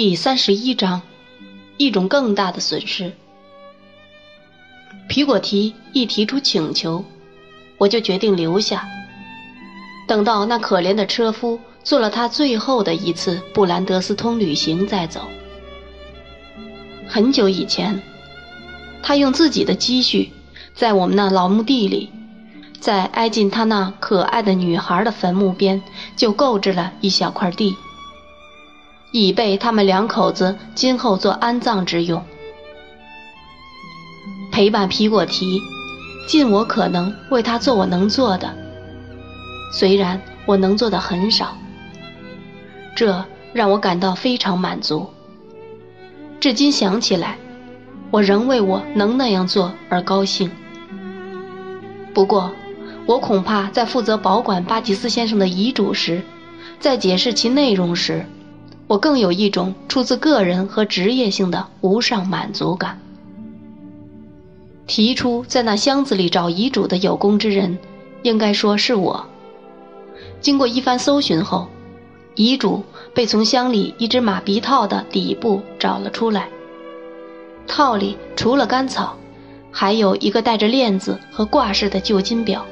第31章，一种更大的损失。皮果提一提出请求，我就决定留下，等到那可怜的车夫做了他最后的一次布兰德斯通旅行再走。很久以前，他用自己的积蓄在我们那老墓地里，在挨近他那可爱的女孩的坟墓边，就购置了一小块地，以备他们两口子今后做安葬之用。陪伴皮果提，尽我可能为他做我能做的，虽然我能做的很少，这让我感到非常满足。至今想起来，我仍为我能那样做而高兴。不过，我恐怕在负责保管巴吉斯先生的遗嘱时，在解释其内容时，我更有一种出自个人和职业性的无上满足感。提出在那箱子里找遗嘱的有功之人，应该说是我。经过一番搜寻后，遗嘱被从箱里一只马鼻套的底部找了出来，套里除了干草，还有一个带着链子和挂饰的旧金表。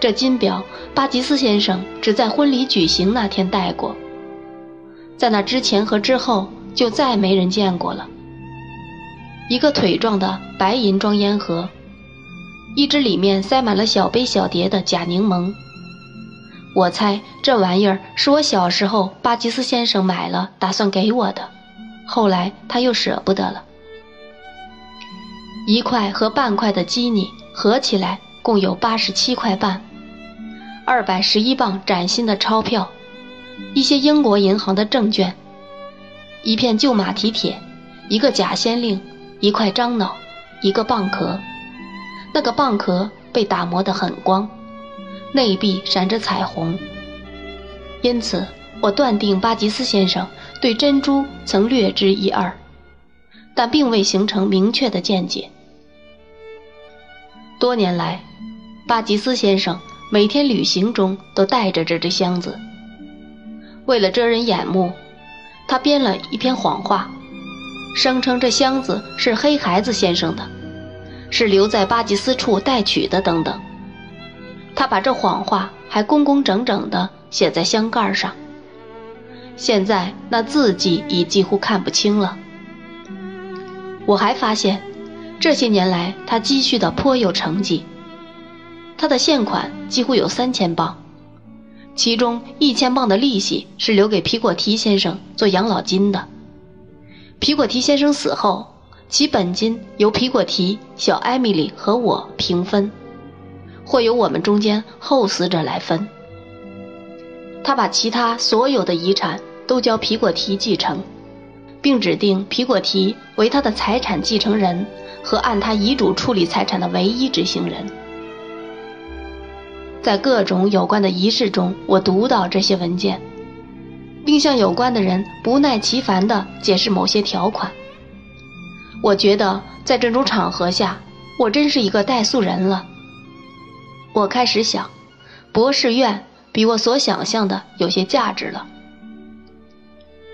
这金表巴吉斯先生只在婚礼举行那天戴过，在那之前和之后就再没人见过了。一个腿状的白银装烟盒，一只里面塞满了小杯小碟的假柠檬，我猜这玩意儿是我小时候巴吉斯先生买了打算给我的，后来他又舍不得了。一块和半块的基尼合起来共有87块半，211磅崭新的钞票，一些英国银行的证券，一片旧马蹄铁，一个假先令，一块樟脑，一个蚌壳。那个蚌壳被打磨得很光，内壁闪着彩虹，因此我断定巴吉斯先生对珍珠曾略知一二，但并未形成明确的见解。多年来，巴吉斯先生每天旅行中都带着这只箱子。为了遮人眼目，他编了一篇谎话，声称这箱子是黑孩子先生的，是留在巴吉斯处带取的等等。他把这谎话还工工整整地写在箱盖上，现在那字迹已几乎看不清了。我还发现，这些年来他积蓄的颇有成绩，他的现款几乎有3000磅。其中1000磅的利息是留给皮果提先生做养老金的。皮果提先生死后，其本金由皮果提、小艾米丽和我平分，或由我们中间后死者来分。他把其他所有的遗产都交皮果提继承，并指定皮果提为他的财产继承人和按他遗嘱处理财产的唯一执行人。在各种有关的仪式中，我读到这些文件，并向有关的人不耐其烦地解释某些条款。我觉得在这种场合下，我真是一个代诉人了。我开始想，博士院比我所想象的有些价值了。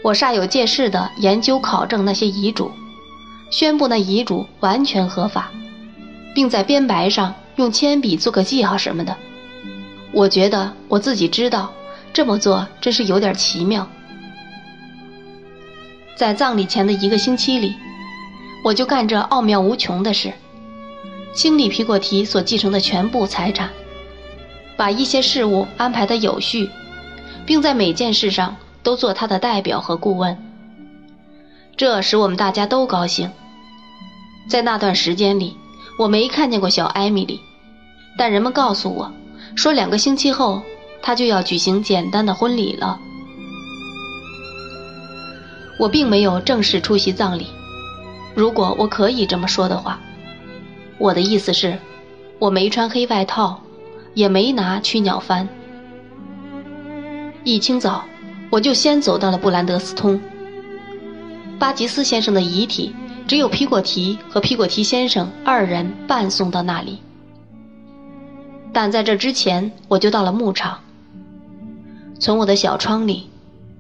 我煞有介事地研究考证那些遗嘱，宣布那遗嘱完全合法，并在编白上用铅笔做个记号什么的。我觉得我自己知道这么做真是有点奇妙。在葬礼前的一个星期里，我就干这奥妙无穷的事，清理皮果提所继承的全部财产，把一些事物安排得有序，并在每件事上都做他的代表和顾问。这使我们大家都高兴。在那段时间里，我没看见过小艾米丽，但人们告诉我说2个星期后他就要举行简单的婚礼了。我并没有正式出席葬礼，如果我可以这么说的话，我的意思是，我没穿黑外套，也没拿驱鸟幡。一清早，我就先走到了布兰德斯通。巴吉斯先生的遗体只有皮果提和皮果提先生2人伴送到那里，但在这之前我就到了牧场。从我的小窗里，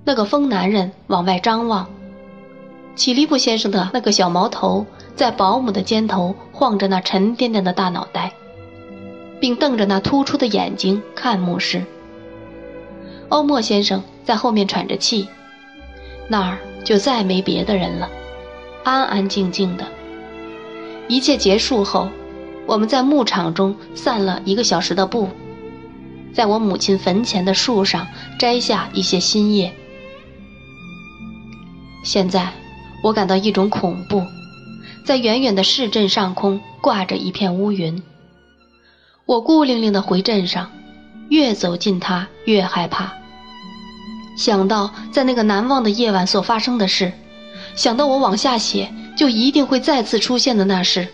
那个疯男人往外张望，起立布先生的那个小毛头在保姆的肩头晃着那沉甸甸的大脑袋，并瞪着那突出的眼睛看牧师。欧莫先生在后面喘着气，那儿就再没别的人了，安安静静的。一切结束后，我们在牧场中散了1个小时的步，在我母亲坟前的树上摘下一些新叶。现在我感到一种恐怖，在远远的市镇上空挂着一片乌云。我孤零零地回镇上，越走近它越害怕，想到在那个难忘的夜晚所发生的事，想到我往下写就一定会再次出现的那事，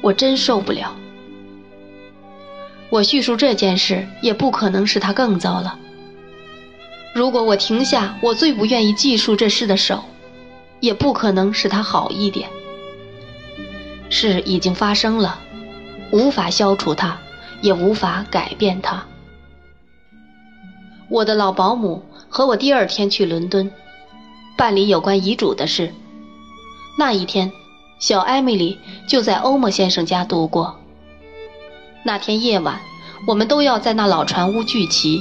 我真受不了。我叙述这件事也不可能使它更糟了。如果我停下我最不愿意记述这事的手，也不可能使它好一点。事已经发生了，无法消除它，也无法改变它。我的老保姆和我第二天去伦敦办理有关遗嘱的事。那一天，小艾米丽就在欧莫先生家度过。那天夜晚，我们都要在那老船屋聚齐。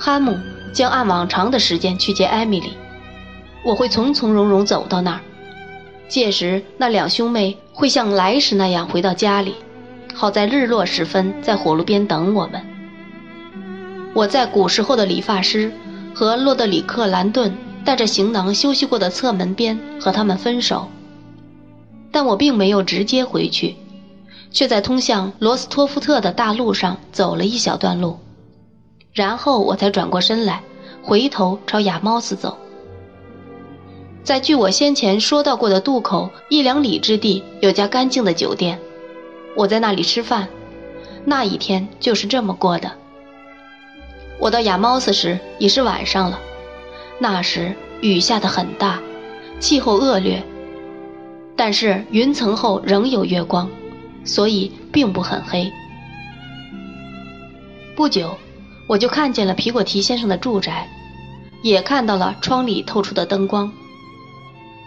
哈姆将按往常的时间去接艾米丽，我会从从容容走到那儿。届时，那两兄妹会像来时那样回到家里，好在日落时分在火炉边等我们。我在古时候的理发师和洛德里克·兰顿带着行囊休息过的侧门边和他们分手，但我并没有直接回去，却在通向罗斯托夫特的大路上走了一小段路，然后我才转过身来，回头朝亚猫斯走。在距我先前说到过的渡口1两里之地有家干净的酒店，我在那里吃饭。那一天就是这么过的。我到亚猫斯时已是晚上了，那时雨下得很大，气候恶劣，但是云层后仍有月光，所以并不很黑。不久我就看见了皮果提先生的住宅，也看到了窗里透出的灯光。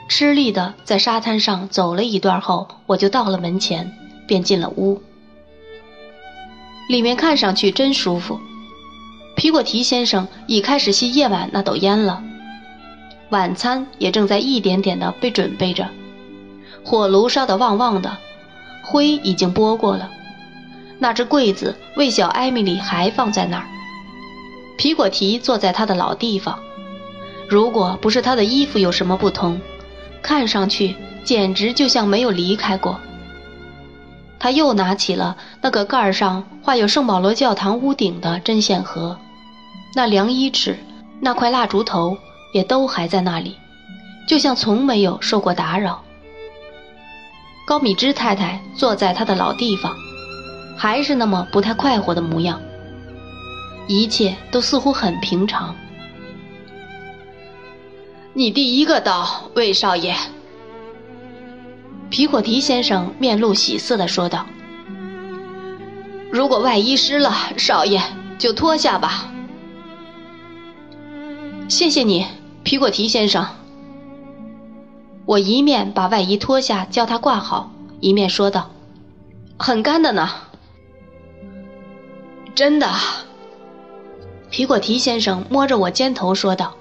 吃力地在沙滩上走了一段后，我就到了门前，便进了屋。里面看上去真舒服。皮果提先生已开始吸夜晚那斗烟了，晚餐也正在一点点地被准备着。火炉烧得旺旺的，灰已经拨过了。那只柜子为小艾米丽还放在那儿。皮果提坐在他的老地方，如果不是他的衣服有什么不同，看上去简直就像没有离开过。他又拿起了那个盖上画有圣保罗教堂屋顶的针线盒，那量衣尺，那块蜡烛头也都还在那里，就像从没有受过打扰。高米芝太太坐在她的老地方，还是那么不太快活的模样，一切都似乎很平常。你第一个到，魏少爷。皮果提先生面露喜色地说道，如果外衣湿了，少爷就脱下吧。谢谢你，皮果提先生。我一面把外衣脱下教他挂好，一面说道，很干的呢。真的？皮果提先生摸着我肩头说道，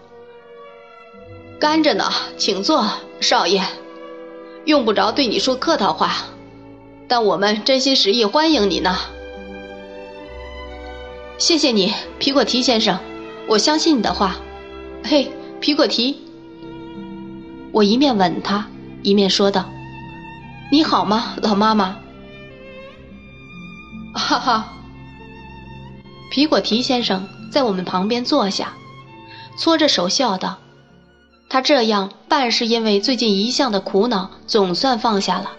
干着呢，请坐，少爷。用不着对你说客套话，但我们真心实意欢迎你呢。谢谢你，皮果提先生，我相信你的话。嘿，皮果提，我一面吻他，一面说道，你好吗，老妈妈？哈哈。皮果提先生在我们旁边坐下，搓着手笑道，他这样半是因为最近一向的苦恼总算放下了，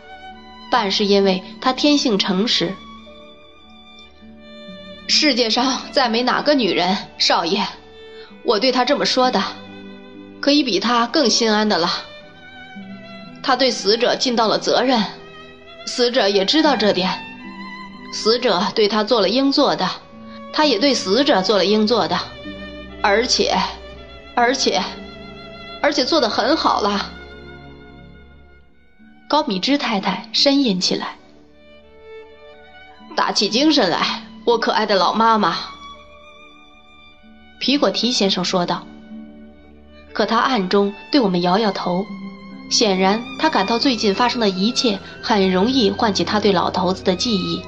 半是因为他天性诚实。世界上再没哪个女人，少爷，我对她这么说的，可以比她更心安的了。她对死者尽到了责任，死者也知道这点，死者对她做了应做的，她也对死者做了应做的，而且而且做得很好了。高米芝太太呻吟起来。打起精神来，我可爱的老妈妈。皮果提先生说道，可他暗中对我们摇摇头，显然他感到最近发生的一切很容易唤起他对老头子的记忆。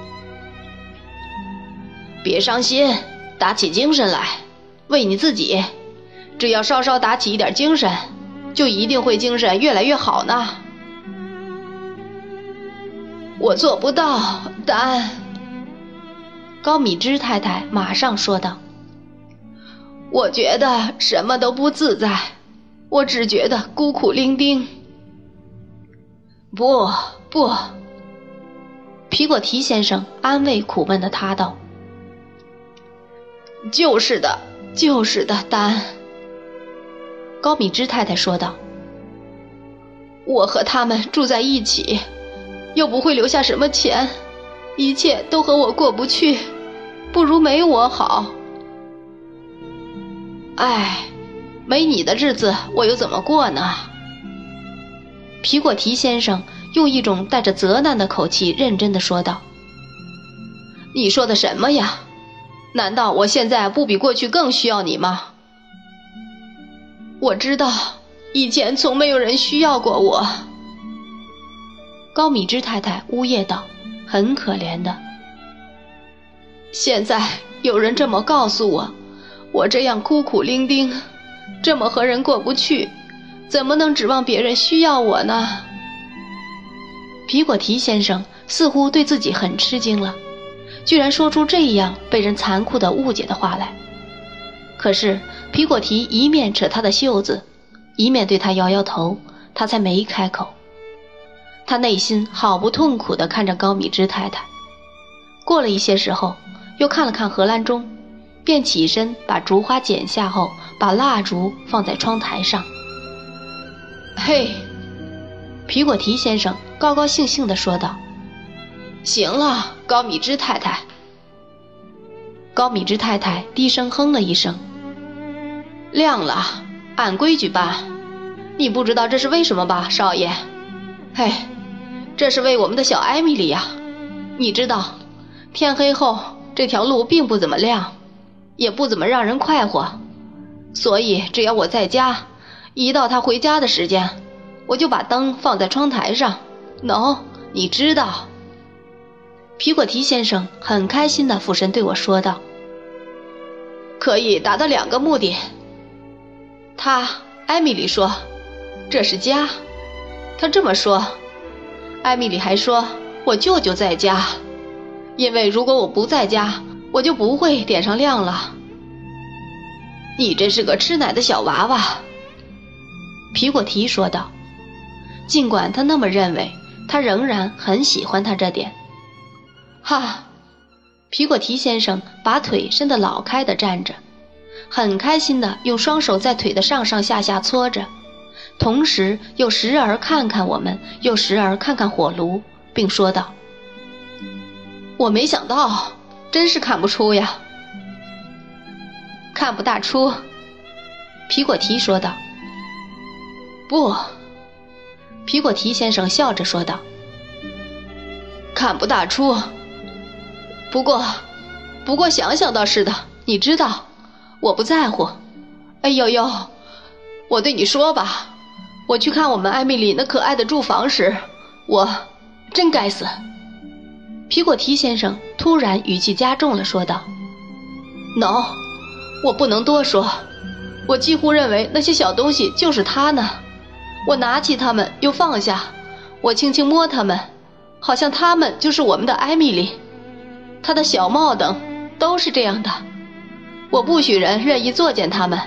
别伤心，打起精神来，为你自己，只要稍稍打起一点精神，就一定会精神越来越好呢。我做不到，但高米芝太太马上说道，我觉得什么都不自在，我只觉得孤苦伶仃。不，皮果提先生安慰苦闷的他道，就是的，丹。高米芝太太说道，我和他们住在一起，又不会留下什么钱，一切都和我过不去，不如没我好。哎，没你的日子我又怎么过呢？皮果提先生用一种带着责难的口气认真地说道，你说的什么呀？难道我现在不比过去更需要你吗？我知道以前从没有人需要过我。高米芝太太呜咽道，很可怜的。现在有人这么告诉我，我这样孤苦伶仃，这么和人过不去，怎么能指望别人需要我呢？皮果提先生似乎对自己很吃惊了，居然说出这样被人残酷地误解的话来。可是皮果提一面扯他的袖子，一面对他摇摇头，他才没开口。他内心好不痛苦地看着高米芝太太。过了一些时候，又看了看荷兰钟，便起身把烛花剪下后，把蜡烛放在窗台上。嘿，皮果提先生高高兴兴地说道，行了，高米芝太太。高米芝太太低声哼了一声。亮了，按规矩办。你不知道这是为什么吧，少爷？嘿，这是为我们的小艾米丽呀。你知道，天黑后这条路并不怎么亮，也不怎么让人快活，所以只要我在家，一到她回家的时间，我就把灯放在窗台上。喏，你知道。皮果提先生很开心地俯身对我说道，可以达到两个目的。他艾米丽说这是家，他这么说，艾米丽还说我舅舅在家，因为如果我不在家，我就不会点上亮了。你真是个吃奶的小娃娃，皮果提说道，尽管他那么认为，他仍然很喜欢他这点。哈，皮果提先生把腿伸得老开地站着，很开心地用双手在腿的上上下下搓着，同时又时而看看我们，又时而看看火炉，并说道，我没想到，真是看不出呀。看不大出，皮果提说道。不，皮果提先生笑着说道，看不大出。不过想想倒是的，你知道，我不在乎。哎呦呦，我对你说吧，我去看我们艾米丽那可爱的住房时，我真该死。皮果提先生突然语气加重了说道， No， 我不能多说，我几乎认为那些小东西就是它呢，我拿起它们又放下，我轻轻摸它们，好像它们就是我们的艾米丽，她的小帽等都是这样的，我不许人任意作践他们，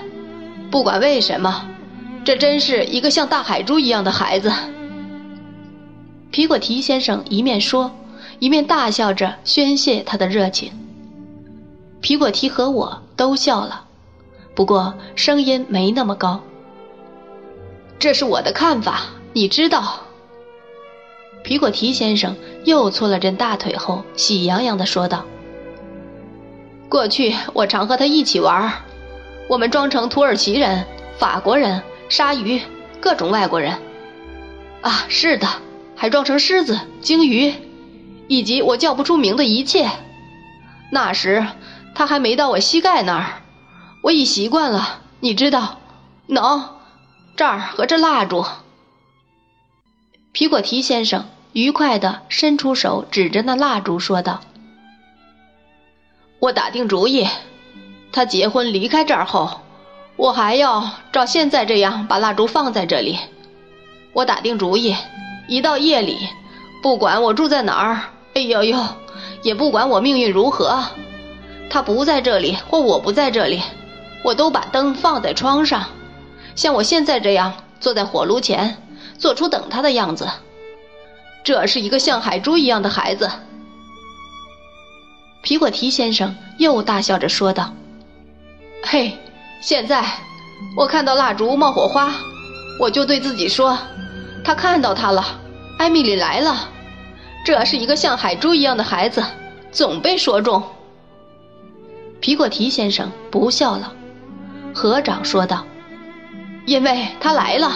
不管为什么，这真是一个像大海猪一样的孩子。皮果提先生一面说，一面大笑着宣泄他的热情。皮果提和我都笑了，不过声音没那么高。这是我的看法，你知道。皮果提先生又搓了阵大腿后，喜洋洋地说道，过去我常和他一起玩，我们装成土耳其人，法国人、鲨鱼、各种外国人。啊，是的，还装成狮子、鲸鱼，以及我叫不出名的一切。那时他还没到我膝盖那儿，我已习惯了，你知道，喏，这儿和这蜡烛。皮果提先生愉快地伸出手指着那蜡烛说道：我打定主意，他结婚离开这儿后，我还要照现在这样把蜡烛放在这里。我打定主意，一到夜里，不管我住在哪儿，哎呦呦，也不管我命运如何，他不在这里或我不在这里，我都把灯放在窗上，像我现在这样坐在火炉前，做出等他的样子。这是一个像海猪一样的孩子。皮果提先生又大笑着说道：嘿，现在我看到蜡烛冒火花，我就对自己说，他看到他了，艾米丽来了，这是一个像海猪一样的孩子，总被说中。皮果提先生不笑了，合掌说道：因为他来了。